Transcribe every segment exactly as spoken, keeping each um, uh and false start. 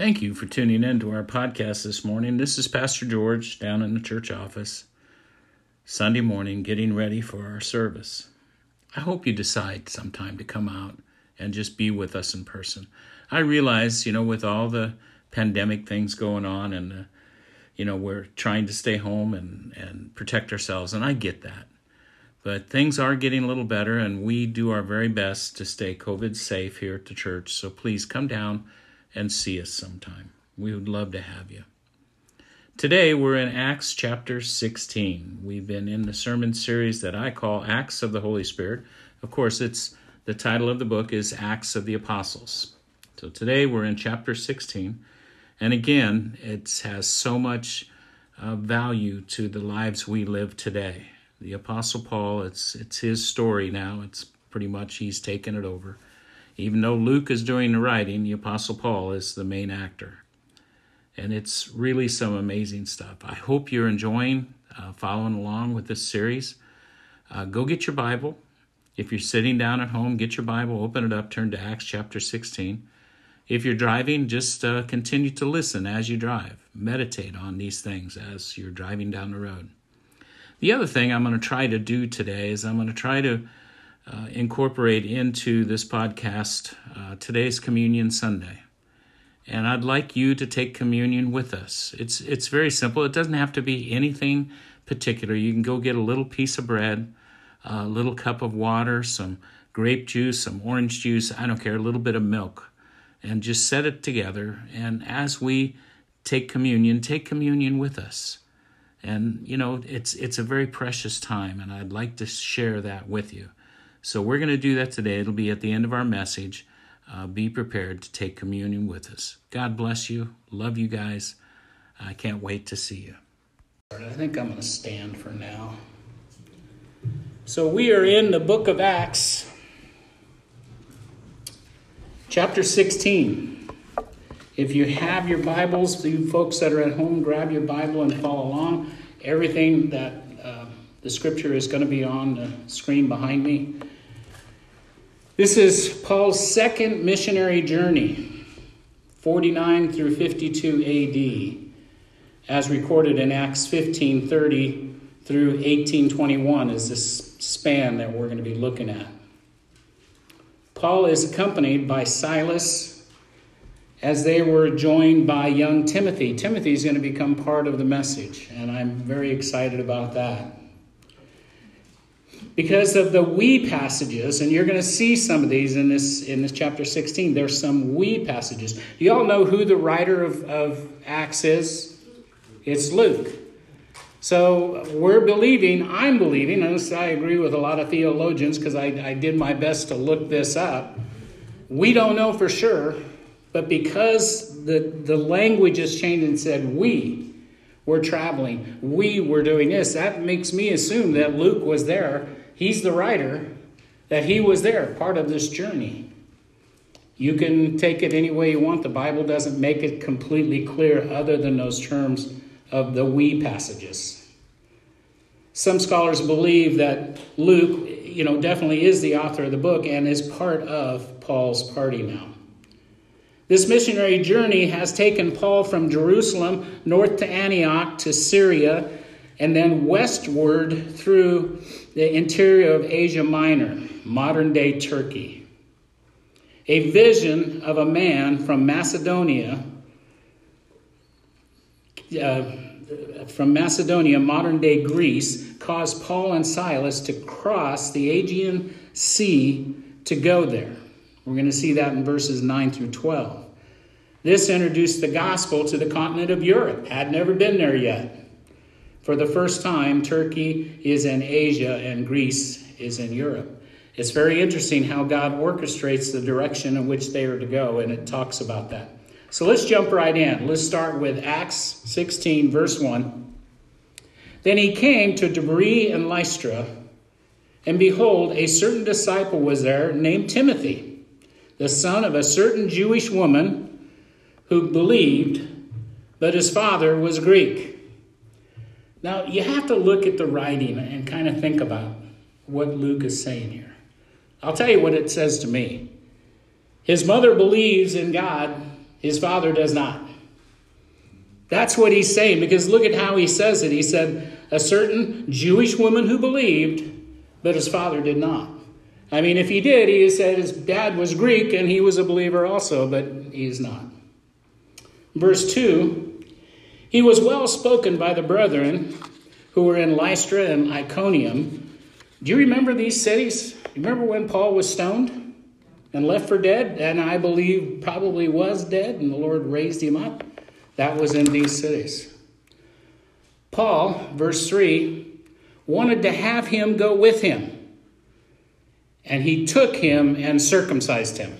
Thank you for tuning in to our podcast this morning. This is Pastor George down in the church office, Sunday morning, getting ready for our service. I hope you decide sometime to come out and just be with us in person. I realize, you know, with all the pandemic things going on and, uh, you know, we're trying to stay home and, and protect ourselves, and I get that. But things are getting a little better, and we do our very best to stay COVID safe here at the church. So please come down and see us sometime. We would love to have you. Today, we're in Acts chapter sixteen. We've been in the sermon series that I call Acts of the Holy Spirit. Of course, it's the title of the book is Acts of the Apostles. So today, we're in chapter sixteen. And again, it has so much uh, value to the lives we live today. The Apostle Paul, it's it's his story now. It's pretty much he's taken it over. Even though Luke is doing the writing, the Apostle Paul is the main actor. And it's really some amazing stuff. I hope you're enjoying uh, following along with this series. Uh, go get your Bible. If you're sitting down at home, get your Bible, open it up, turn to Acts chapter sixteen. If you're driving, just uh, continue to listen as you drive. Meditate on these things as you're driving down the road. The other thing I'm going to try to do today is I'm going to try to uh, incorporate into this podcast uh, today's Communion Sunday. And I'd like you to take communion with us. It's it's very simple. It doesn't have to be anything particular. You can go get a little piece of bread, a little cup of water, some grape juice, some orange juice, I don't care, a little bit of milk, and just set it together. And as we take communion, take communion with us. And, you know, it's it's a very precious time, and I'd like to share that with you. So we're going to do that today. It'll be at the end of our message. Uh, be prepared to take communion with us. God bless you. Love you guys. I can't wait to see you. I think I'm going to stand for now. So we are in the book of Acts, chapter sixteen. If you have your Bibles, you folks that are at home, grab your Bible and follow along. Everything that uh, the scripture is going to be on the screen behind me. This is Paul's second missionary journey, forty-nine through fifty-two A D, as recorded in Acts fifteen thirty through eighteen twenty-one is this span that we're going to be looking at. Paul is accompanied by Silas, as they were joined by young Timothy. Timothy is going to become part of the message, and I'm very excited about that. Because of the we passages, and you're going to see some of these in this in this chapter sixteen, there's some we passages. Do you all know who the writer of, of Acts is? It's Luke. So we're believing, I'm believing, and I agree with a lot of theologians because I, I did my best to look this up. We don't know for sure. But because the, the language has changed and said, we were traveling, we were doing this, that makes me assume that Luke was there. He's the writer, that he was there, part of this journey. You can take it any way you want. The Bible doesn't make it completely clear other than those terms of the we passages. Some scholars believe that Luke, you know, definitely is the author of the book and is part of Paul's party now. This missionary journey has taken Paul from Jerusalem north to Antioch to Syria and then westward through the interior of Asia Minor, modern-day Turkey. A vision of a man from Macedonia, uh, from Macedonia, modern-day Greece, caused Paul and Silas to cross the Aegean Sea to go there. We're going to see that in verses nine through twelve. This introduced the gospel to the continent of Europe. Had never been there yet. For the first time, Turkey is in Asia and Greece is in Europe. It's very interesting how God orchestrates the direction in which they are to go, and it talks about that. So let's jump right in. Let's start with Acts sixteen, verse one. Then he came to Derbe and Lystra, and behold, a certain disciple was there named Timothy, the son of a certain Jewish woman who believed, but his father was Greek. Now, you have to look at the writing and kind of think about what Luke is saying here. I'll tell you what it says to me. His mother believes in God, His Father does not. That's what he's saying, because look at how he says it. He said, a certain Jewish woman who believed, but his father did not. I mean, if he did, he said his dad was Greek and he was a believer also, but he is not. Verse two, he was well spoken by the brethren who were in Lystra and Iconium. Do you remember these cities? You remember when Paul was stoned and left for dead? And I believe probably was dead, and the Lord raised him up. That was in these cities. Paul, verse three, wanted to have him go with him. And he took him and circumcised him.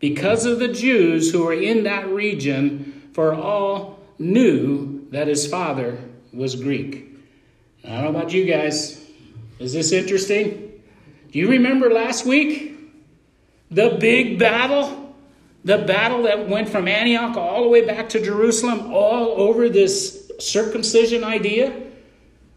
Because of the Jews who were in that region, for all knew that his father was Greek. I don't know about you guys. Is this interesting? Do you remember last week? The big battle? The battle that went from Antioch all the way back to Jerusalem, all over this circumcision idea,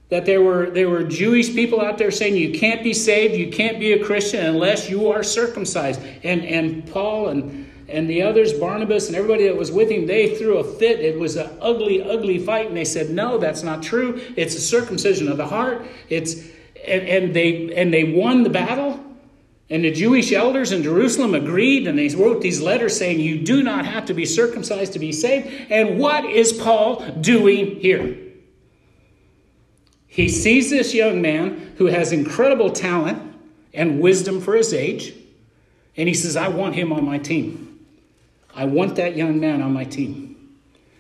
that there were there were Jewish people out there saying, you can't be saved, you can't be a Christian unless you are circumcised. And and Paul and, and the others, Barnabas and everybody that was with him, they threw a fit. It was an ugly, ugly fight. And they said, no, that's not true. It's a circumcision of the heart. It's and, and they and they won the battle. And the Jewish elders in Jerusalem agreed, and they wrote these letters saying, you do not have to be circumcised to be saved. And what is Paul doing here? He sees this young man who has incredible talent and wisdom for his age, and he says, I want him on my team. I want that young man on my team.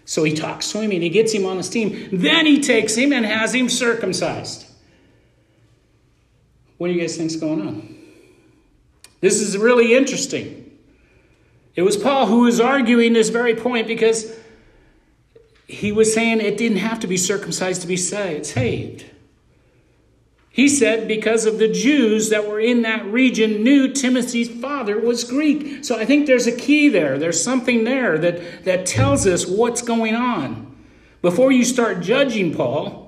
So he talks to him, and he gets him on his team. Then he takes him and has him circumcised. What do you guys think's going on? This is really interesting. It was Paul who was arguing this very point, because he was saying it didn't have to be circumcised to be saved. He said because of the Jews that were in that region knew Timothy's father was Greek. So I think there's a key there. There's something there that, that tells us what's going on. Before you start judging Paul,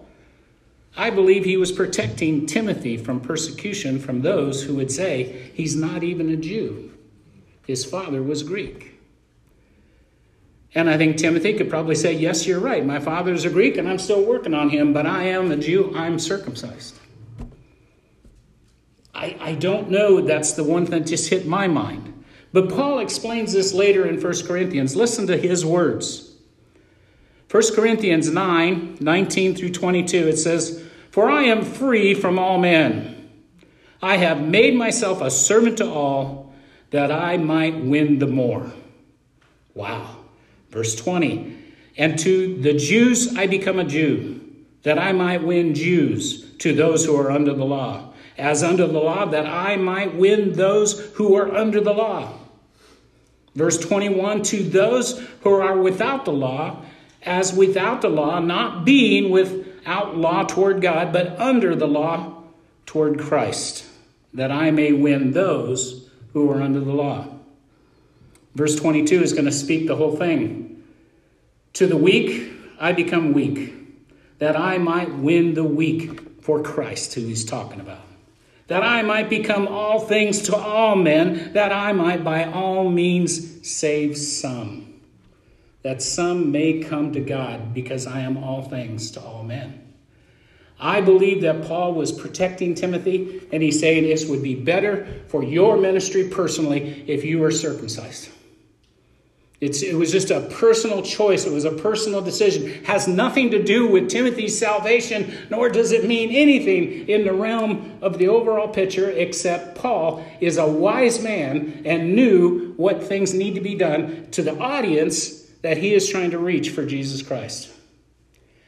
I believe he was protecting Timothy from persecution from those who would say he's not even a Jew. His father was Greek. And I think Timothy could probably say, yes, you're right. My father's a Greek and I'm still working on him, but I am a Jew. I'm circumcised. I, I don't know. That's the one that just hit my mind. But Paul explains this later in First Corinthians. Listen to his words. First Corinthians nine, nineteen through twenty-two, it says, for I am free from all men. I have made myself a servant to all, that I might win the more. Wow. Verse twenty, and to the Jews I become a Jew, that I might win Jews, to those who are under the law, as under the law, that I might win those who are under the law. Verse twenty-one, to those who are without the law, as without the law, not being without law toward God, but under the law toward Christ, that I may win those who are under the law. Verse twenty-two is going to speak the whole thing. To the weak, I become weak, that I might win the weak for Christ, who he's talking about. That I might become all things to all men, that I might by all means save some. That some may come to God, because I am all things to all men. I believe that Paul was protecting Timothy, and he's saying this would be better for your ministry personally if you were circumcised. It's, it was just a personal choice. It was a personal decision. It has nothing to do with Timothy's salvation, nor does it mean anything in the realm of the overall picture, except Paul is a wise man and knew what things need to be done to the audience that he is trying to reach for Jesus Christ.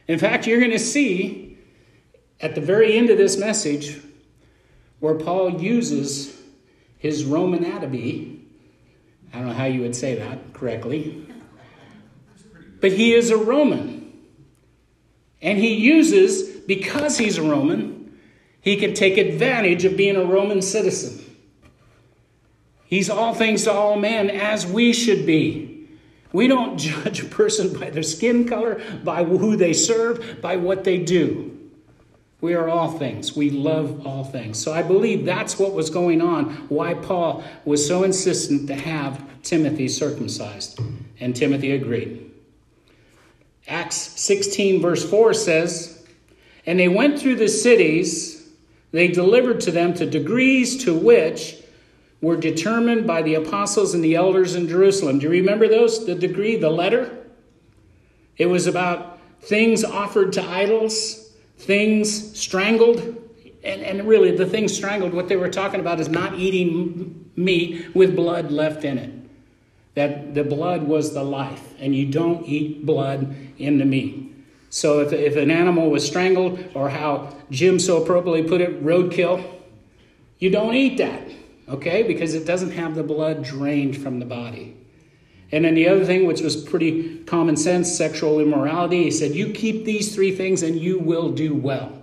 In fact, you're going to see at the very end of this message where Paul uses his Roman adabi. I don't know how you would say that correctly. But he is a Roman. And he uses, because he's a Roman, he can take advantage of being a Roman citizen. He's all things to all men, as we should be. We don't judge a person by their skin color, by who they serve, by what they do. We are all things. We love all things. So I believe that's what was going on, why Paul was so insistent to have Timothy circumcised. And Timothy agreed. Acts sixteen verse four says, and they went through the cities, they delivered to them to degrees to which were determined by the apostles and the elders in Jerusalem. Do you remember those? The degree, the letter? It was about things offered to idols, things strangled. And, and really, the things strangled, what they were talking about is not eating meat with blood left in it. That the blood was the life, and you don't eat blood in the meat. So if, if an animal was strangled, or how Jim so appropriately put it, roadkill, you don't eat that, okay? Because it doesn't have the blood drained from the body. And then the other thing, which was pretty common sense, sexual immorality, he said, you keep these three things and you will do well.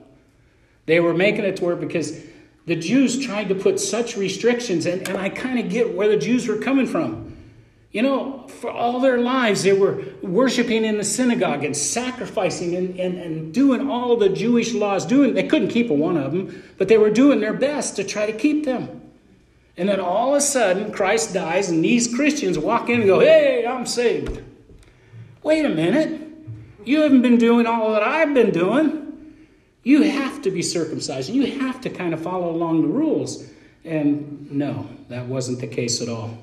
They were making it to work because the Jews tried to put such restrictions, and, and I kind of get where the Jews were coming from. You know, for all their lives, they were worshiping in the synagogue and sacrificing and, and, and doing all the Jewish laws. Doing They couldn't keep one of them, but they were doing their best to try to keep them. And then all of a sudden, Christ dies, and these Christians walk in and go, hey, I'm saved. Wait a minute. You haven't been doing all that I've been doing. You have to be circumcised. You have to kind of follow along the rules. And no, that wasn't the case at all.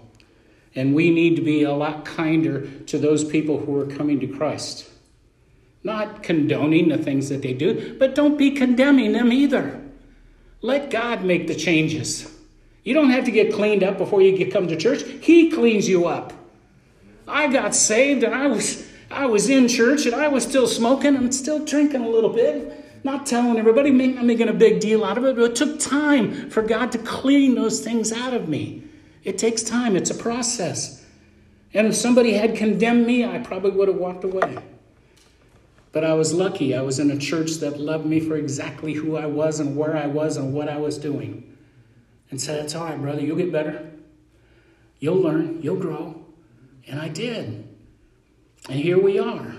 And we need to be a lot kinder to those people who are coming to Christ. Not condoning the things that they do, but don't be condemning them either. Let God make the changes. You don't have to get cleaned up before you come to church. He cleans you up. I got saved and I was, I was in church and I was still smoking and still drinking a little bit. Not telling everybody, not making a big deal out of it. But it took time for God to clean those things out of me. It takes time. It's a process. And if somebody had condemned me, I probably would have walked away. But I was lucky. I was in a church that loved me for exactly who I was and where I was and what I was doing. And said, it's all right, brother. You'll get better. You'll learn. You'll grow. And I did. And here we are.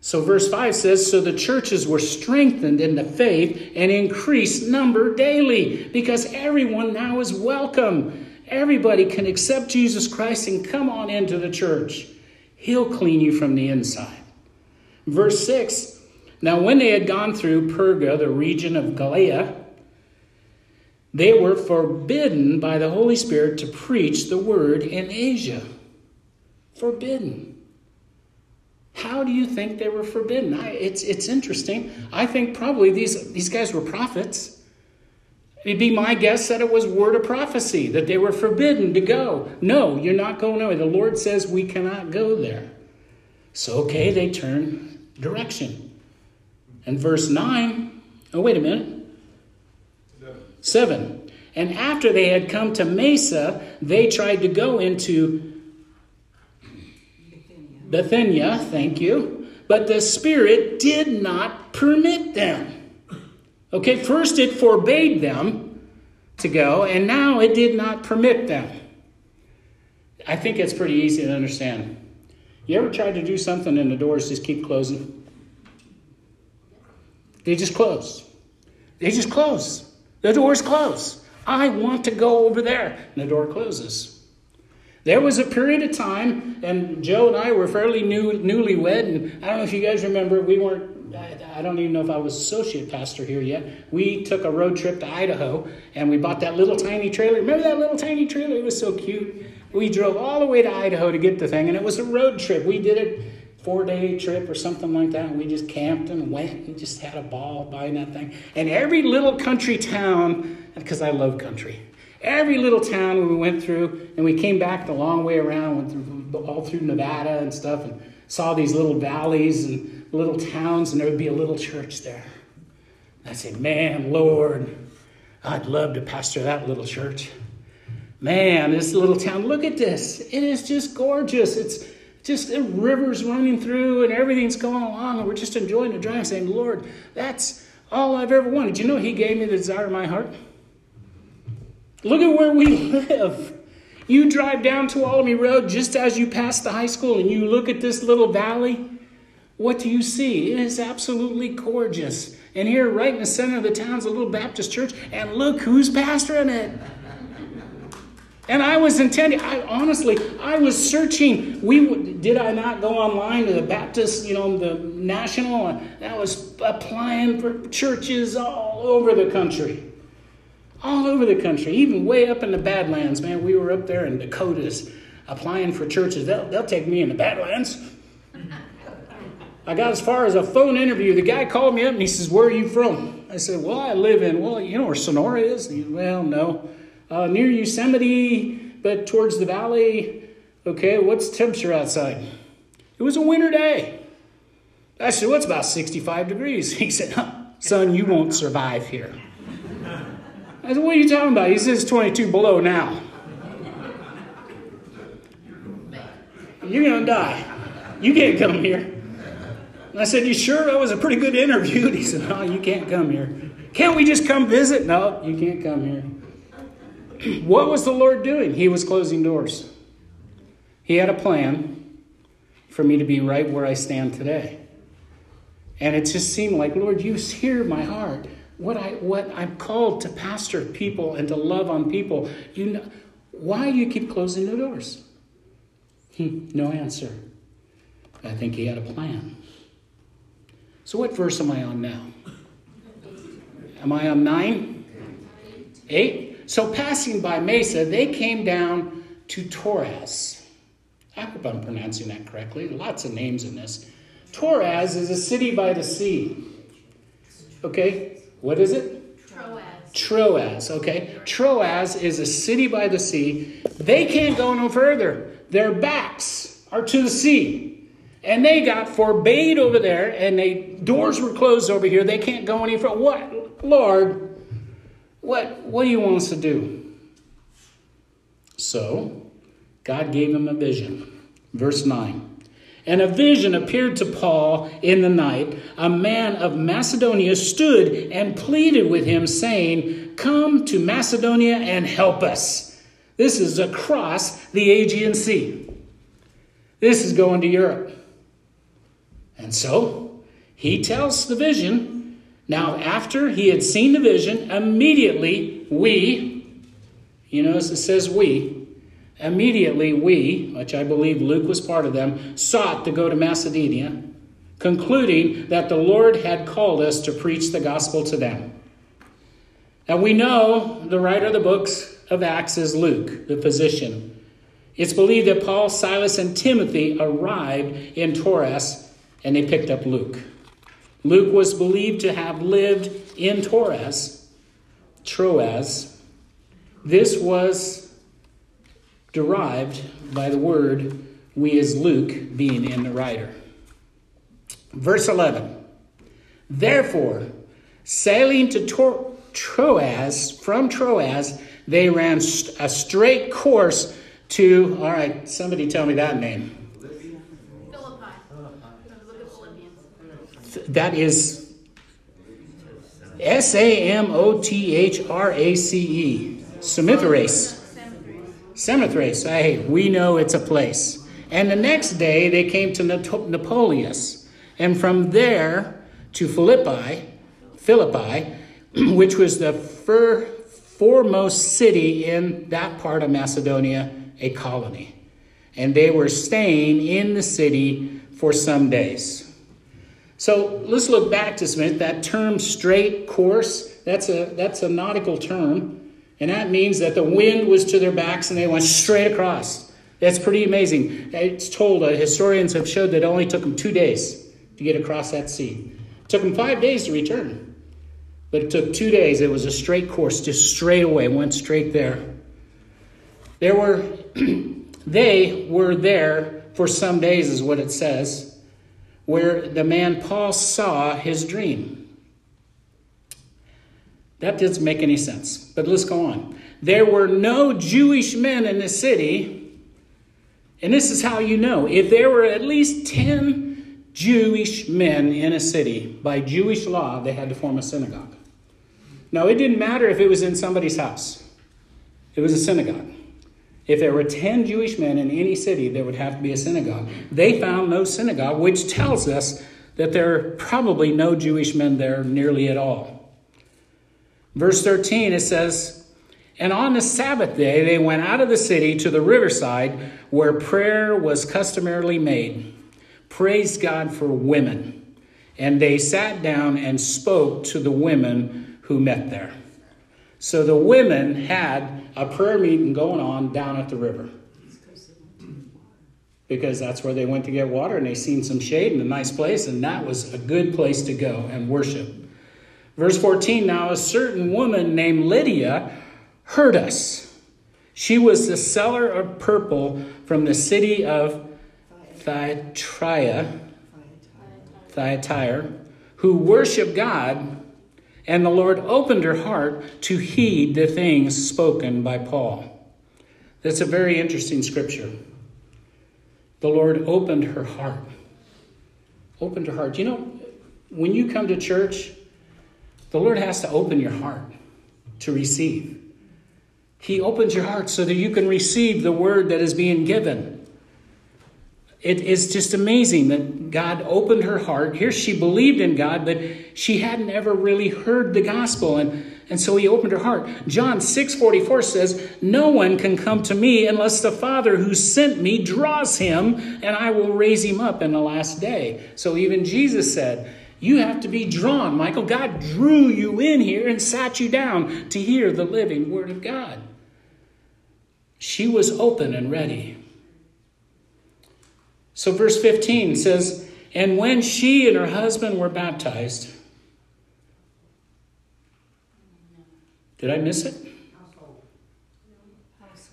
So verse five says, so the churches were strengthened in the faith and increased number daily, because everyone now is welcome. Everybody can accept Jesus Christ and come on into the church. He'll clean you from the inside. Verse six, now when they had gone through Perga, the region of Galatia, they were forbidden by the Holy Spirit to preach the word in Asia. Forbidden. How do you think they were forbidden? I, it's, it's interesting. I think probably these, these guys were prophets. It'd be my guess that it was word of prophecy, that they were forbidden to go. No, you're not going away. The Lord says we cannot go there. So, okay, they turn direction. And verse nine, oh, wait a minute. seven. And after they had come to Mesa, they tried to go into Bithynia. Bithynia, thank you. But the Spirit did not permit them. Okay, first it forbade them to go, and now it did not permit them. I think it's pretty easy to understand. You ever tried to do something and the doors just keep closing? They just close. They just close. The doors close. I want to go over there, and the door closes. There was a period of time, and Joe and I were fairly new, newlywed, and I don't know if you guys remember, we weren't I don't even know if I was associate pastor here yet. We took a road trip to Idaho, and we bought that little tiny trailer. Remember that little tiny trailer? It was so cute. We drove all the way to Idaho to get the thing, and it was a road trip. We did a four-day trip or something like that, and we just camped and went and just had a ball buying that thing. And every little country town, because I love country, every little town we went through, and we came back the long way around, went through, all through Nevada and stuff, and saw these little valleys and little towns, and there would be a little church there. I said, man, Lord, I'd love to pastor that little church. Man, this little town, look at this. It is just gorgeous. It's just it, rivers running through, and everything's going along, and we're just enjoying the drive, saying, Lord, that's all I've ever wanted. You know, he gave me the desire of my heart. Look at where we live. You drive down to Tuolumne Road just as you pass the high school, and you look at this little valley. What do you see? It is absolutely gorgeous. And here, right in the center of the town, is a little Baptist church. And look who's pastoring it. And I was intending, I honestly, I was searching. We Did I not go online to the Baptist, you know, the national? And I was applying for churches all over the country. All over the country, even way up in the Badlands, man. We were up there in Dakotas applying for churches. They'll, they'll take me in the Badlands. I got as far as a phone interview. The guy called me up and he says, "Where are you from?" I said, "Well, I live in, well, you know where Sonora is?" He, "Well, no. Uh, near Yosemite, but towards the valley." "Okay, what's the temperature outside?" It was a winter day. I said, "Well, it's about sixty-five degrees. He said, "Huh, son, you won't survive here." I said, "What are you talking about?" He says, twenty-two below now. "You're going to die. You can't come here." I said, "You sure? That was a pretty good interview." And he said, "No, you can't come here." "Can't we just come visit?" "No, you can't come here." What was the Lord doing? He was closing doors. He had a plan for me to be right where I stand today. And it just seemed like, Lord, you hear my heart. What, I, what I'm called to pastor people and to love on people. You know, why do you keep closing the doors? Hmm, no answer. I think he had a plan. So what verse am I on now? Am I on nine? Eight? So passing by Mesa, they came down to Troas. I hope I'm pronouncing that correctly. Lots of names in this. Troas is a city by the sea. Okay, what is it? Troas. Troas, okay. Troas is a city by the sea. They can't go no further. Their backs are to the sea. And they got forbade over there, and they doors were closed over here. They can't go any further. What, Lord? What? What do you want us to do? So, God gave him a vision. Verse nine. And a vision appeared to Paul in the night. A man of Macedonia stood and pleaded with him, saying, "Come to Macedonia and help us." This is across the Aegean Sea. This is going to Europe. And so he tells the vision. Now, after he had seen the vision, immediately we, you notice it says we, immediately we, which I believe Luke was part of them, sought to go to Macedonia, concluding that the Lord had called us to preach the gospel to them. Now, we know the writer of the books of Acts is Luke, the physician. It's believed that Paul, Silas, and Timothy arrived in Troas, and they picked up Luke. Luke was believed to have lived in Troas. Troas. This was derived by the word we as Luke being in the writer. Verse eleven. Therefore, sailing to Tor- Troas, from Troas, they ran st- a straight course to, all right, somebody tell me that name. That is S A M O T H R A C E. Samothrace. Samothrace. Hey, we know it's a place. And the next day they came to Napolius. And from there to Philippi, Philippi, which was the fir- foremost city in that part of Macedonia, a colony. And they were staying in the city for some days. So let's look back to Smith. That term straight course, that's a that's a nautical term. And that means that the wind was to their backs and they went straight across. That's pretty amazing. It's told, uh, historians have showed that it only took them two days to get across that sea. It took them five days to return. But it took two days. It was a straight course, just straight away, went straight there. There were they were there for some days is what it says. Where the man Paul saw his dream. That doesn't make any sense, but let's go on. There were no Jewish men in the city, and this is how you know. If there were at least ten Jewish men in a city, by Jewish law, they had to form a synagogue. Now, it didn't matter if it was in somebody's house. It was a synagogue. If there were ten Jewish men in any city, there would have to be a synagogue. They found no synagogue, which tells us that there are probably no Jewish men there nearly at all. Verse thirteen, it says, "And on the Sabbath day they went out of the city to the riverside where prayer was customarily made." Praise God for women. "And they sat down and spoke to the women who met there." So the women had a prayer meeting going on down at the river, because that's where they went to get water, and they seen some shade and a nice place, and that was a good place to go and worship. Verse fourteen, "Now a certain woman named Lydia heard us. She was the seller of purple from the city of Thyatira, Thyatira, who worshiped God, and the Lord opened her heart to heed the things spoken by Paul." That's a very interesting scripture. The Lord opened her heart. Opened her heart. You know, when you come to church, the Lord has to open your heart to receive. He opens your heart so that you can receive the word that is being given. It is just amazing that God opened her heart. Here she believed in God, but she hadn't ever really heard the gospel. And, and so he opened her heart. John six forty-four says, "No one can come to me unless the Father who sent me draws him, and I will raise him up in the last day." So even Jesus said, you have to be drawn, Michael. God drew you in here and sat you down to hear the living word of God. She was open and ready. So verse fifteen says, "And when she and her husband were baptized," did I miss it?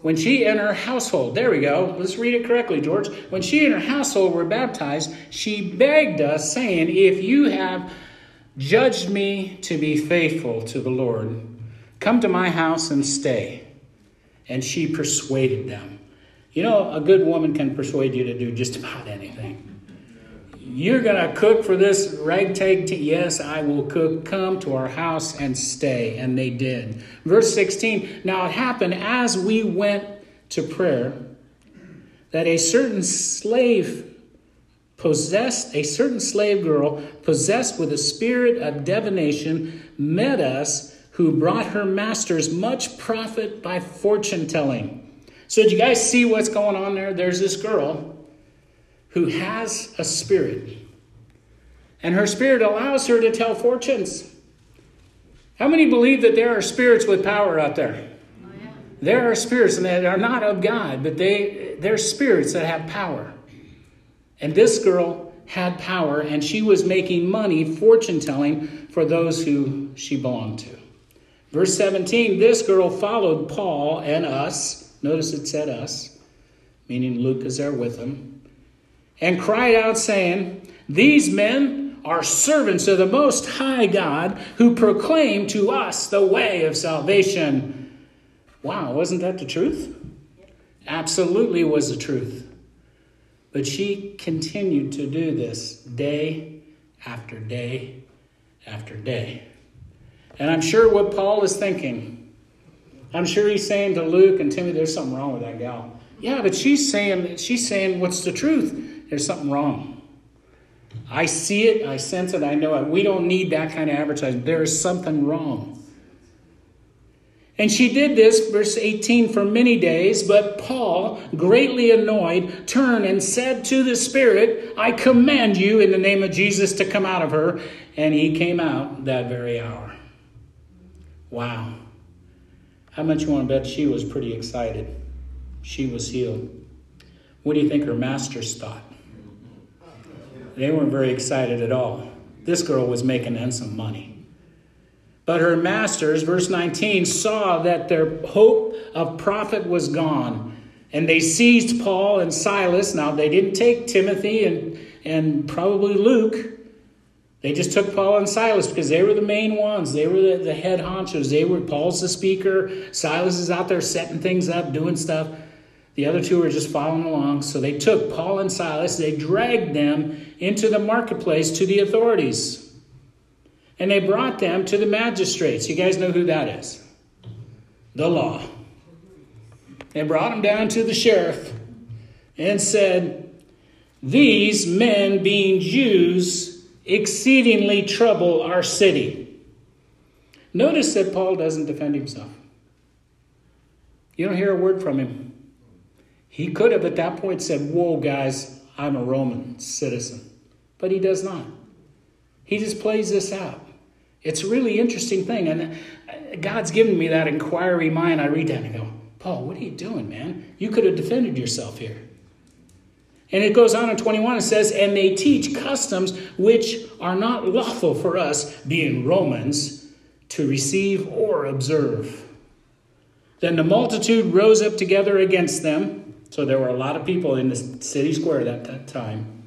When she and her household, there we go. Let's read it correctly, George. "When she and her household were baptized, she begged us, saying, 'If you have judged me to be faithful to the Lord, come to my house and stay.' And she persuaded them." You know, a good woman can persuade you to do just about anything. "You're going to cook for this ragtag tea? Yes, I will cook. Come to our house and stay." And they did. Verse sixteen, "Now it happened as we went to prayer that a certain slave possessed, a certain slave girl possessed with a spirit of divination met us, who brought her masters much profit by fortune telling." So did you guys see what's going on there? There's this girl who has a spirit, and her spirit allows her to tell fortunes. How many believe that there are spirits with power out there? Oh, yeah. There are spirits that are not of God, but they they're spirits that have power. And this girl had power, and she was making money fortune telling for those who she belonged to. Verse seventeen, "This girl followed Paul and us," notice it said us, meaning Luke is there with him, "and cried out, saying, 'These men are servants of the Most High God, who proclaim to us the way of salvation.'" Wow, wasn't that the truth? Absolutely was the truth. But she continued to do this day after day after day. And I'm sure what Paul is thinking. I'm sure he's saying to Luke and Timothy, there's something wrong with that gal. Yeah, but she's saying, she's saying what's the truth? There's something wrong. I see it. I sense it. I know it. We don't need that kind of advertising. There is something wrong. "And she did this," verse eighteen, "for many days. But Paul, greatly annoyed, turned and said to the spirit, 'I command you in the name of Jesus to come out of her.' And he came out that very hour." Wow. How much you want to bet she was pretty excited? She was healed. What do you think her masters thought? They weren't very excited at all. This girl was making them some money. "But her masters," verse nineteen, "saw that their hope of profit was gone. And they seized Paul and Silas." Now, they didn't take Timothy and, and probably Luke. They just took Paul and Silas because they were the main ones. They were the, the head honchos. They were, Paul's the speaker. Silas is out there setting things up, doing stuff. The other two were just following along. So they took Paul and Silas. They dragged them into the marketplace to the authorities. And they brought them to the magistrates. You guys know who that is? The law. They brought them down to the sheriff and said, "These men, being Jews, exceedingly trouble our city. Notice that Paul doesn't defend himself. You don't hear a word from him. He could have at that point said, whoa, guys, I'm a Roman citizen. But he does not. He just plays this out. It's a really interesting thing. And God's given me that inquiry mind. I read that and go, Paul, what are you doing, man? You could have defended yourself here. And it goes on in twenty-one, it says, and they teach customs which are not lawful for us, being Romans, to receive or observe. Then the multitude rose up together against them. So there were a lot of people in the city square at that time.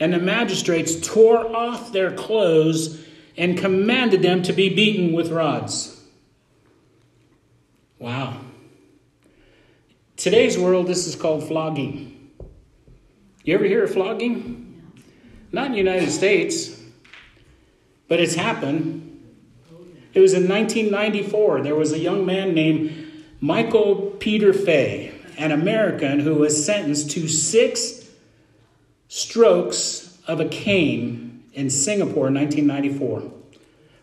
And the magistrates tore off their clothes and commanded them to be beaten with rods. Wow. Today's world, this is called flogging. You ever hear of flogging? Not in the United States, but it's happened. It was in nineteen ninety-four. There was a young man named Michael Peter Fay, an American who was sentenced to six strokes of a cane in Singapore in nineteen ninety-four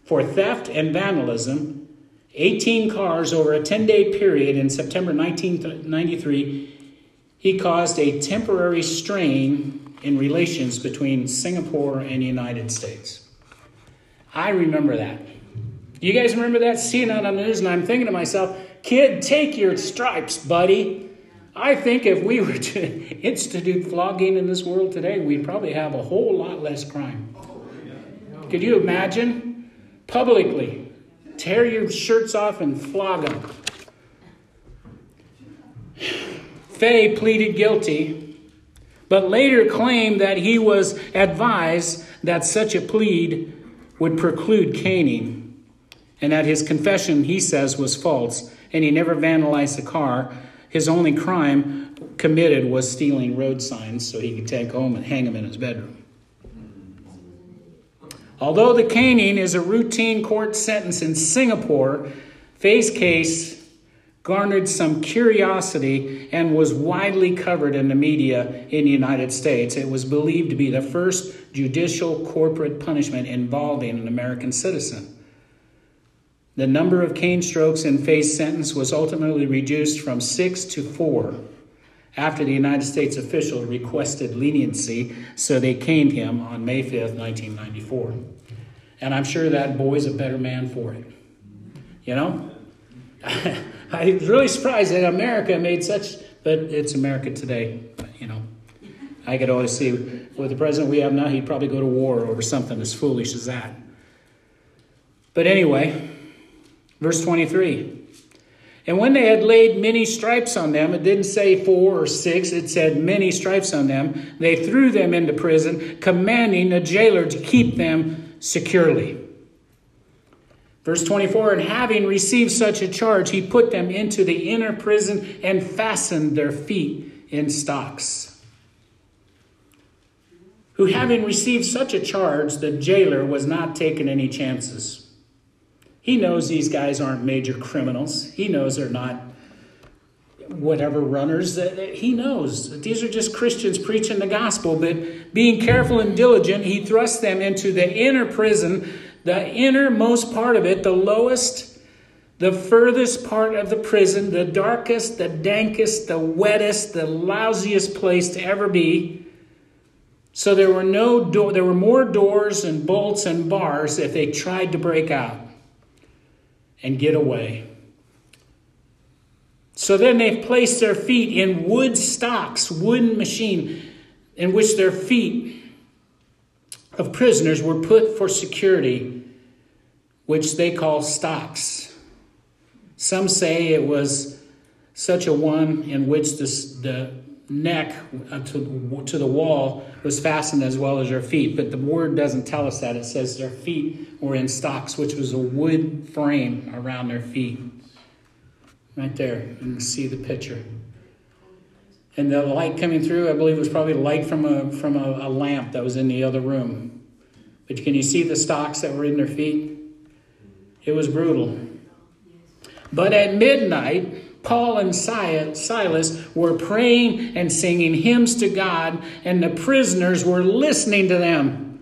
for theft and vandalism, eighteen cars over a ten-day period in September nineteen ninety-three. He caused a temporary strain in relations between Singapore and the United States. I remember that. You guys remember that? Seeing that on the news, and I'm thinking to myself, kid, take your stripes, buddy. I think if we were to institute flogging in this world today, we'd probably have a whole lot less crime. Could you imagine? Publicly, tear your shirts off and flog them. Fay pleaded guilty, but later claimed that he was advised that such a plea would preclude caning, and that his confession, he says, was false, and he never vandalized the car. His only crime committed was stealing road signs so he could take home and hang them in his bedroom. Although the caning is a routine court sentence in Singapore, Fay's case garnered some curiosity and was widely covered in the media in the United States. It was believed to be the first judicial corporate punishment involving an American citizen. The number of cane strokes in Fay's sentence was ultimately reduced from six to four after the United States official requested leniency, so they caned him on May fifth, nineteen ninety-four. And I'm sure that boy's a better man for it. You know? I was really surprised that America made such, but it's America today. But, you know, I could always see with the president we have now, he'd probably go to war over something as foolish as that. But anyway, verse twenty-three. And when they had laid many stripes on them, it didn't say four or six, it said many stripes on them, they threw them into prison, commanding the jailer to keep them securely. Verse twenty-four, and having received such a charge, he put them into the inner prison and fastened their feet in stocks. Who having received such a charge, the jailer was not taking any chances. He knows these guys aren't major criminals. He knows they're not whatever runners. He knows that these are just Christians preaching the gospel, but being careful and diligent, he thrust them into the inner prison. The innermost part of it, the lowest, the furthest part of the prison, the darkest, the dankest, the wettest, the lousiest place to ever be. So there were no door, there were more doors and bolts and bars if they tried to break out and get away. So then they placed their feet in wood stocks, wooden machine, in which their feet of prisoners were put for security, which they call stocks. Some say it was such a one in which this, the neck to, to the wall was fastened as well as their feet, but the word doesn't tell us that. It says their feet were in stocks, which was a wood frame around their feet. Right there, you can see the picture. And the light coming through, I believe, was probably light from a from a, a lamp that was in the other room. But can you see the stocks that were in their feet? It was brutal. But at midnight, Paul and Silas were praying and singing hymns to God, and the prisoners were listening to them.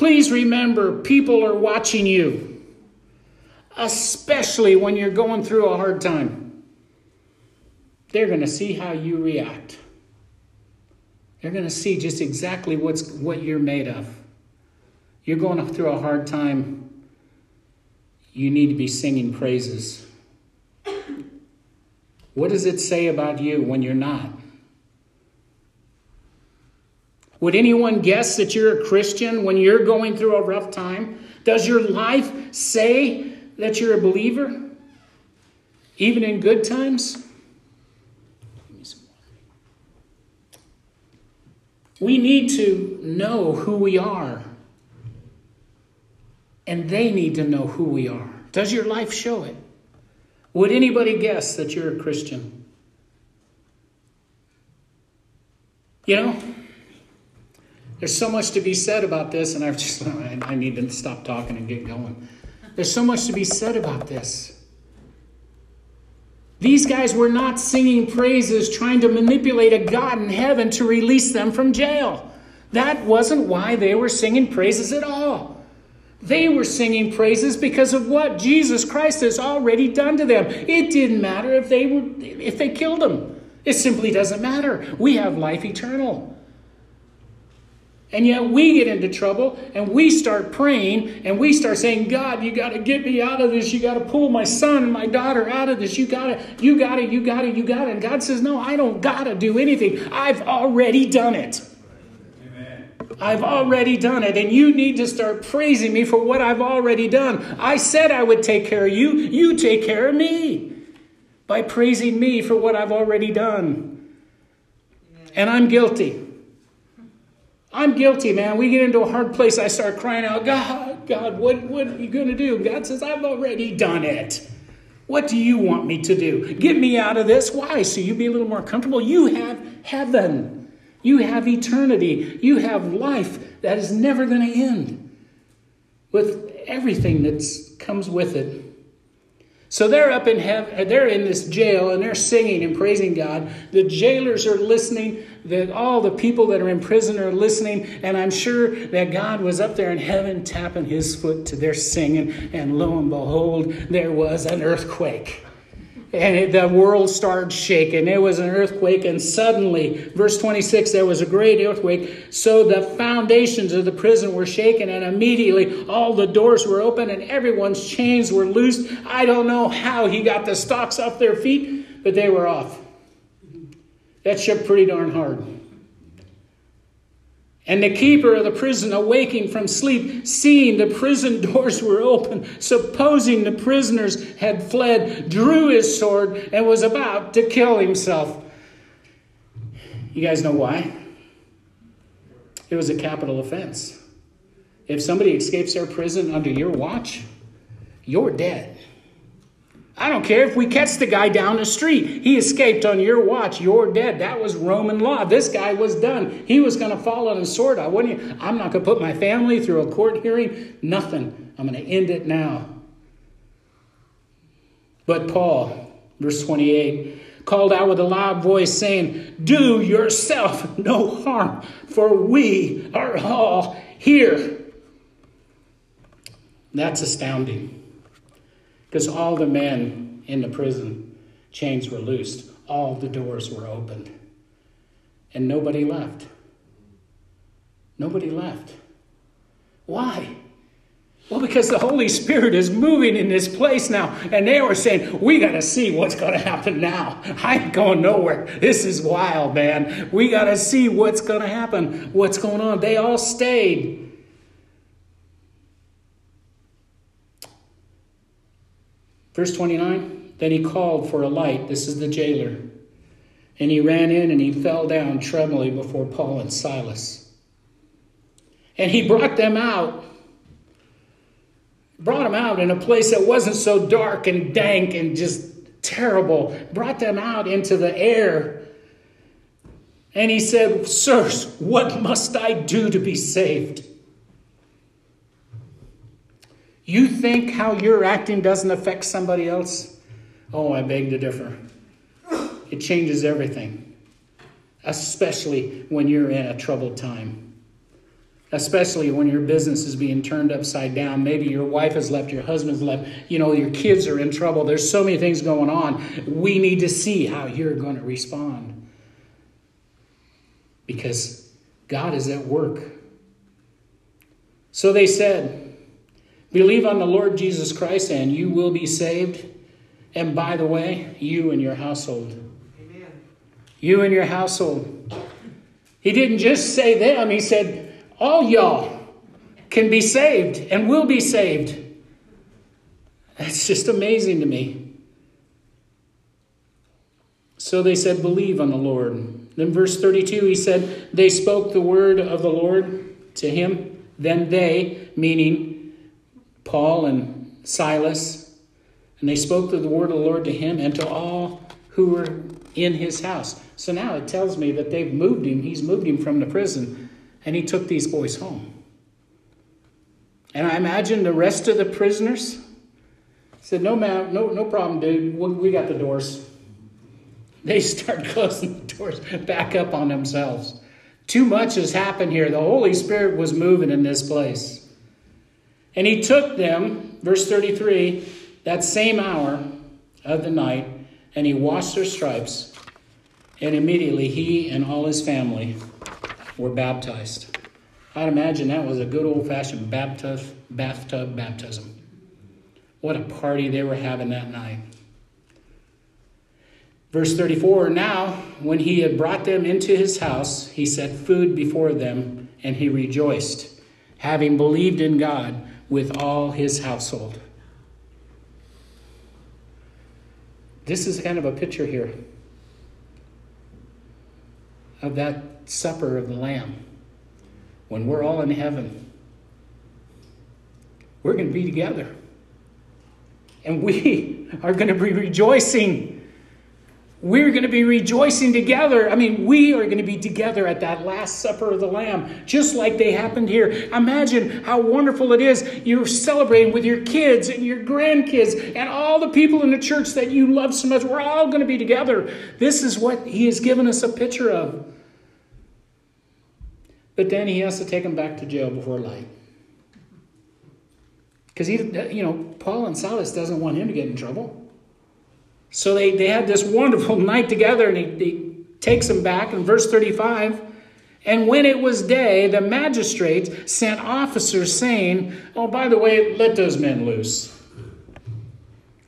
Please remember, people are watching you, especially when you're going through a hard time. They're going to see how you react. They're going to see just exactly what's what you're made of. You're going through a hard time. You need to be singing praises. What does it say about you when you're not? Would anyone guess that you're a Christian when you're going through a rough time? Does your life say that you're a believer? Even in good times? We need to know who we are. And they need to know who we are. Does your life show it? Would anybody guess that you're a Christian? You know, there's so much to be said about this, and I've just, I need to stop talking and get going. There's so much to be said about this. These guys were not singing praises trying to manipulate a God in heaven to release them from jail. That wasn't why they were singing praises at all. They were singing praises because of what Jesus Christ has already done to them. It didn't matter if they were, if they killed him. It simply doesn't matter. We have life eternal. And yet we get into trouble and we start praying and we start saying, God, you got to get me out of this. You got to pull my son and my daughter out of this. You got to, you got to, you got to, you got to. And God says, no, I don't got to do anything. I've already done it. Amen. I've already done it. And you need to start praising me for what I've already done. I said I would take care of you. You take care of me by praising me for what I've already done. Amen. And I'm guilty. I'm guilty, man. We get into a hard place. I start crying out, God, God, what, what are you going to do? God says, I've already done it. What do you want me to do? Get me out of this. Why? So you be a little more comfortable. You have heaven. You have eternity. You have life that is never going to end with everything that comes with it. So they're up in heaven, they're in this jail and they're singing and praising God. The jailers are listening, that all the people that are in prison are listening, and I'm sure that God was up there in heaven tapping his foot to their singing, and lo and behold, there was an earthquake. And it, the world started shaking. There was an earthquake, and suddenly, verse twenty-six, there was a great earthquake. So the foundations of the prison were shaken, and immediately all the doors were open, and everyone's chains were loosed. I don't know how he got the stocks off their feet, but they were off. That shook pretty darn hard. And the keeper of the prison, awaking from sleep, seeing the prison doors were open, supposing the prisoners had fled, drew his sword and was about to kill himself. You guys know why? It was a capital offense. If somebody escapes their prison under your watch, you're dead. I don't care if we catch the guy down the street. He escaped on your watch. You're dead. That was Roman law. This guy was done. He was going to fall on a sword. I wouldn't. I'm not going to put my family through a court hearing. Nothing. I'm going to end it now. But Paul, verse twenty-eight, called out with a loud voice saying, do yourself no harm, for we are all here. That's astounding. Because all the men in the prison, chains were loosed. All the doors were opened. And nobody left. Nobody left. Why? Well, because the Holy Spirit is moving in this place now. And they were saying, we got to see what's going to happen now. I ain't going nowhere. This is wild, man. We got to see what's going to happen. What's going on? They all stayed. Verse twenty-nine, then he called for a light. This is the jailer. And he ran in and he fell down trembling before Paul and Silas. And he brought them out. Brought them out in a place that wasn't so dark and dank and just terrible. Brought them out into the air. And he said, sirs, what must I do to be saved? You think how you're acting doesn't affect somebody else? Oh, I beg to differ. It changes everything, especially when you're in a troubled time. especially when your business is being turned upside down. Maybe your wife has left, your husband's left, you know, your kids are in trouble. There's so many things going on. We need to see how you're going to respond, because God is at work. So they said, believe on the Lord Jesus Christ and you will be saved. And by the way, you and your household. Amen. You and your household. He didn't just say them. He said, all y'all can be saved and will be saved. That's just amazing to me. So they said, believe on the Lord. Then verse thirty-two, he said, they spoke the word of the Lord to him. Then they, meaning Paul and Silas, and they spoke the word of the Lord to him and to all who were in his house. So now it tells me that they've moved him. He's moved him from the prison. And he took these boys home. And I imagine the rest of the prisoners said, no, ma'am, no, no problem, dude. We, we got the doors. They start closing the doors back up on themselves. Too much has happened here. The Holy Spirit was moving in this place. And he took them, verse thirty-three, that same hour of the night, and he washed their stripes. And immediately he and all his family were baptized. I'd imagine that was a good old-fashioned baptist, bathtub baptism. What a party they were having that night. Verse thirty-four, now, when he had brought them into his house, he set food before them, and he rejoiced, having believed in God with all his household. This is kind of a picture here of that supper of the Lamb. When we're all in heaven, we're going to be together, and we are going to be rejoicing. We're going to be rejoicing together. I mean, we are going to be together at that last supper of the Lamb, just like they happened here. Imagine how wonderful it is. You're celebrating with your kids and your grandkids and all the people in the church that you love so much. We're all going to be together. This is what he has given us a picture of. But then he has to take them back to jail before light. Because, he, you know, Paul and Silas doesn't want him to get in trouble. So they, they had this wonderful night together, and he, he takes them back in verse thirty-five. And when it was day, the magistrates sent officers saying, oh, by the way, let those men loose.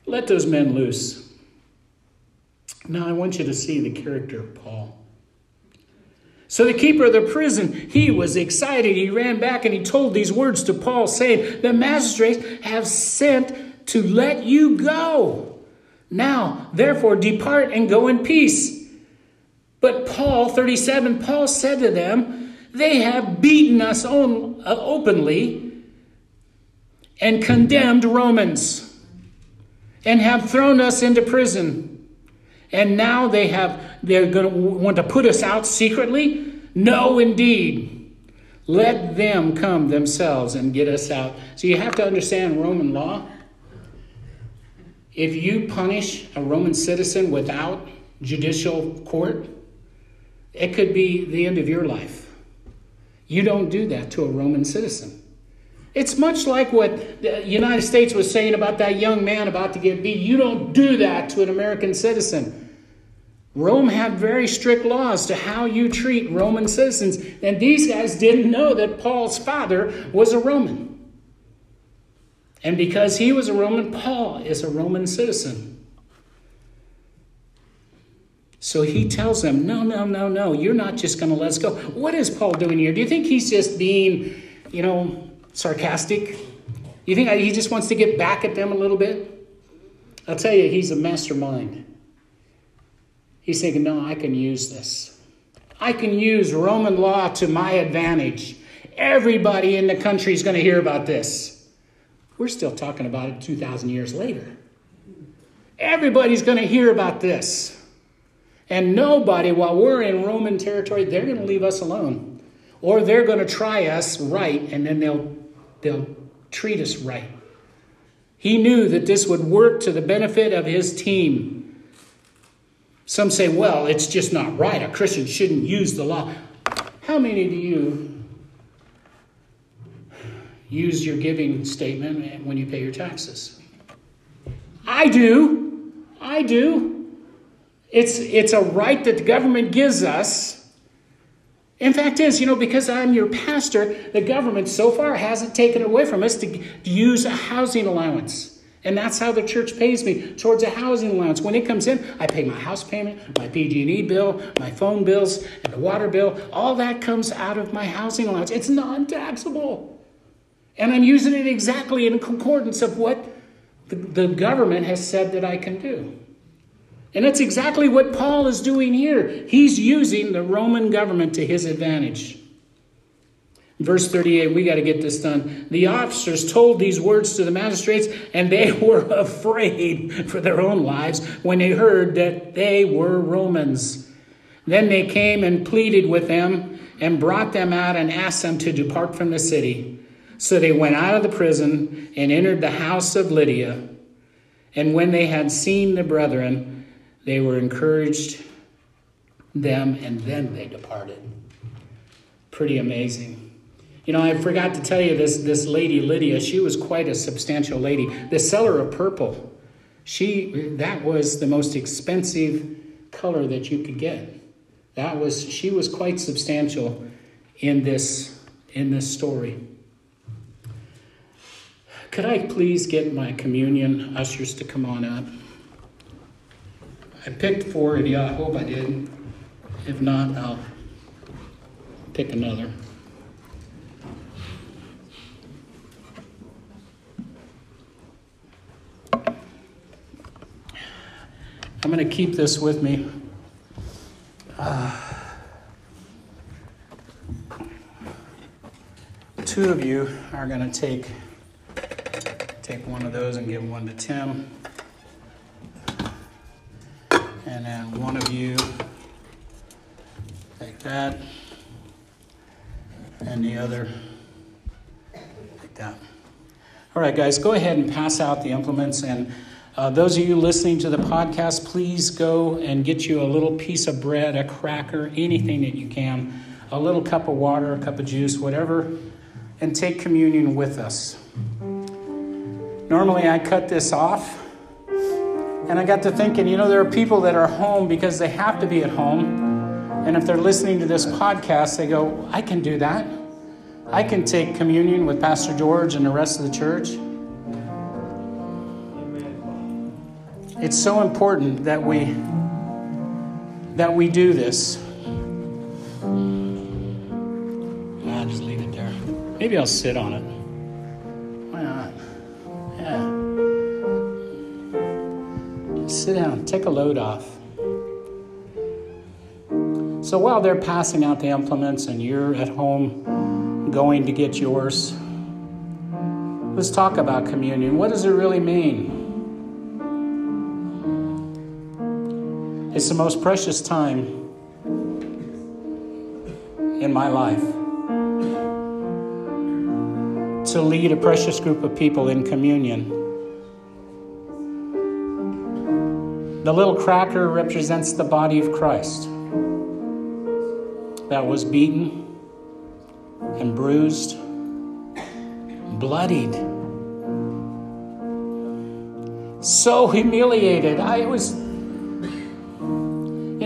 Let those men loose. Now, I want you to see the character of Paul. So the keeper of the prison, he was excited. He ran back and he told these words to Paul, saying, the magistrates have sent to let you go. Now, therefore, depart and go in peace. But Paul, thirty-seven, Paul said to them, they have beaten us openly and condemned Romans and have thrown us into prison. And now they have They're going to want to put us out secretly? No, indeed. Let them come themselves and get us out. So you have to understand Roman law. If you punish a Roman citizen without judicial court, it could be the end of your life. You don't do that to a Roman citizen. It's much like what the United States was saying about that young man about to get beat. You don't do that to an American citizen. Rome had very strict laws to how you treat Roman citizens. And these guys didn't know that Paul's father was a Roman. And because he was a Roman, Paul is a Roman citizen. So he tells them, no, no, no, no, you're not just going to let us go. What is Paul doing here? Do you think he's just being, you know, sarcastic? You think he just wants to get back at them a little bit? I'll tell you, he's a mastermind. He's thinking, no, I can use this. I can use Roman law to my advantage. Everybody in the country is going to hear about this. We're still talking about it two thousand years later. Everybody's going to hear about this. And nobody, while we're in Roman territory, they're going to leave us alone. Or they're going to try us right, and then they'll, they'll treat us right. He knew that this would work to the benefit of his team. Some say, well, it's just not right. A Christian shouldn't use the law. How many do you use your giving statement when you pay your taxes. I do. I do. It's, it's a right that the government gives us. In fact, is, you know, because I'm your pastor, the government so far hasn't taken it away from us to, to use a housing allowance. And that's how the church pays me, towards a housing allowance. When it comes in, I pay my house payment, my P G and E bill, my phone bills, and the water bill. All that comes out of my housing allowance. It's non-taxable. And I'm using it exactly in concordance of what the, the government has said that I can do. And that's exactly what Paul is doing here. He's using the Roman government to his advantage. Verse thirty-eight, we got to get this done. The officers told these words to the magistrates, and they were afraid for their own lives when they heard that they were Romans. Then they came and pleaded with them and brought them out and asked them to depart from the city. So they went out of the prison and entered the house of Lydia. And when they had seen the brethren, they were encouraged them, and then they departed. Pretty amazing. You know, I forgot to tell you this, this lady, Lydia, she was quite a substantial lady. The seller of purple, she that was the most expensive color that you could get. That was, she was quite substantial in this, in this story. Could I please get my communion ushers to come on up? I picked four of you. I hope I did. If not, I'll pick another. I'm going to keep this with me. Uh, two of you are going to take take one of those and give one to Tim. And then one of you, take that, and the other, take that. All right, guys, go ahead and pass out the implements. And uh, those of you listening to the podcast, please go and get you a little piece of bread, a cracker, anything that you can, a little cup of water, a cup of juice, whatever, and take communion with us. Normally, I cut this off. And I got to thinking, you know, there are people that are home because they have to be at home. And if they're listening to this podcast, they go, I can do that. I can take communion with Pastor George and the rest of the church. It's so important that we, that we do this. I'll just leave it there. Maybe I'll sit on it. Why not? Yeah. Sit down, take a load off. So while they're passing out the implements and you're at home going to get yours, let's talk about communion. What does it really mean? It's the most precious time in my life to lead a precious group of people in communion. The little cracker represents the body of Christ that was beaten and bruised, bloodied, so humiliated. I was, you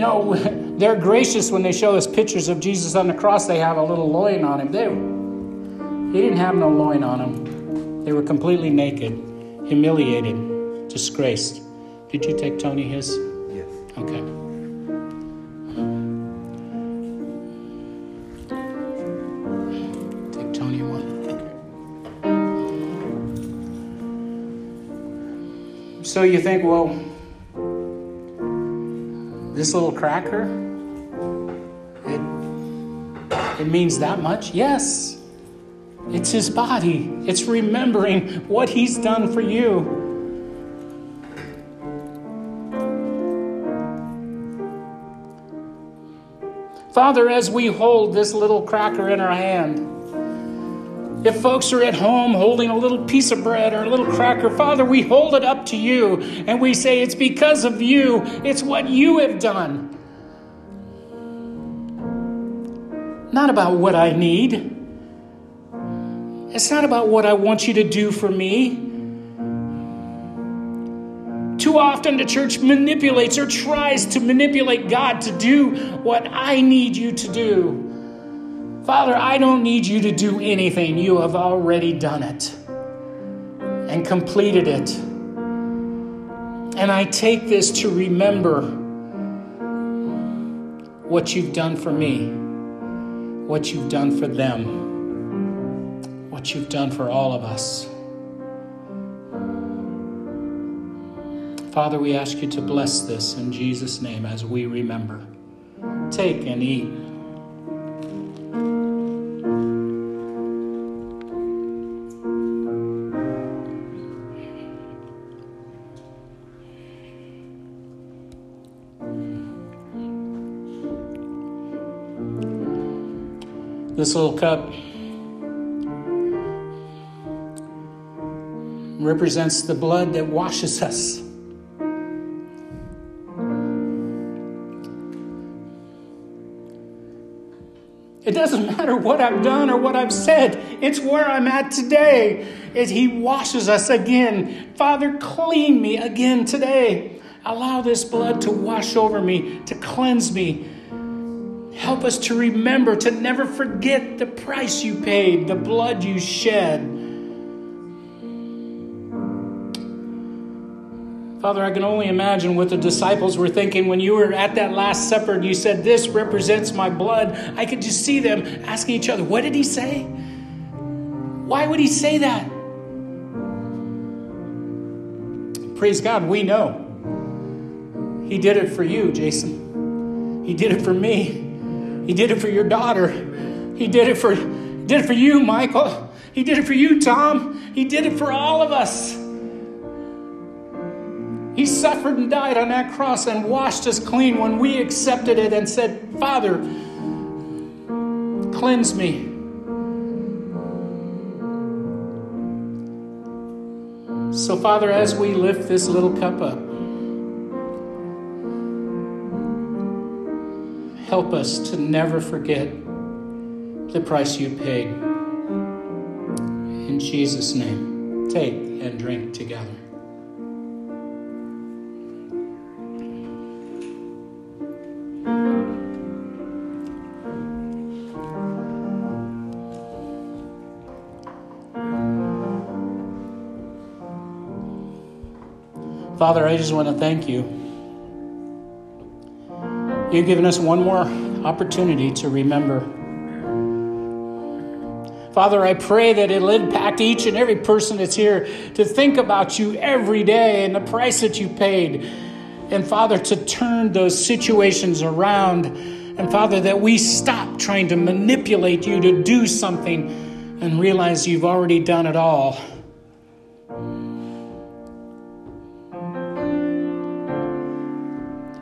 know, they're gracious when they show us pictures of Jesus on the cross. They have a little loin on him. They, he didn't have no loin on him. They were completely naked, humiliated, disgraced. Did you take Tony his? Yes. Okay. Take Tony one. So you think, well, this little cracker, it, it means that much? Yes. It's his body. It's remembering what he's done for you. Father, as we hold this little cracker in our hand, if folks are at home holding a little piece of bread or a little cracker, Father, we hold it up to you and we say it's because of you. It's what you have done. Not about what I need. It's not about what I want you to do for me. Too often the church manipulates or tries to manipulate God to do what I need you to do. Father, I don't need you to do anything. You have already done it and completed it. And I take this to remember what you've done for me, what you've done for them, what you've done for all of us. Father, we ask you to bless this in Jesus' name as we remember. Take and eat. This little cup represents the blood that washes us. It doesn't matter what I've done or what I've said. It's where I'm at today. It, he washes us again. Father, clean me again today. Allow this blood to wash over me, to cleanse me. Help us to remember, to never forget the price you paid, the blood you shed. Father, I can only imagine what the disciples were thinking when you were at that Last Supper and you said, "This represents my blood." I could just see them asking each other, "What did he say? Why would he say that?" Praise God, we know. He did it for you, Jason. He did it for me. He did it for your daughter. He did it for, did it for you, Michael. He did it for you, Tom. He did it for all of us. He suffered and died on that cross and washed us clean when we accepted it and said, "Father, cleanse me." So, Father, as we lift this little cup up, help us to never forget the price you paid. In Jesus' name, take and drink together. Father, I just want to thank you. You've given us one more opportunity to remember. Father, I pray that it'll impact each and every person that's here to think about you every day and the price that you paid. And Father, to turn those situations around. And Father, that we stop trying to manipulate you to do something and realize you've already done it all.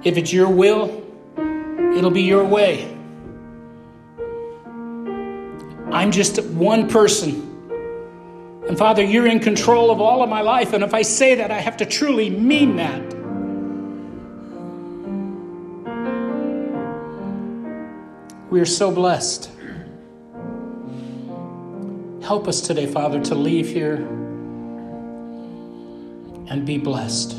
If it's your will, it'll be your way. I'm just one person. And Father, you're in control of all of my life. And if I say that, I have to truly mean that. We are so blessed. Help us today, Father, to leave here and be blessed.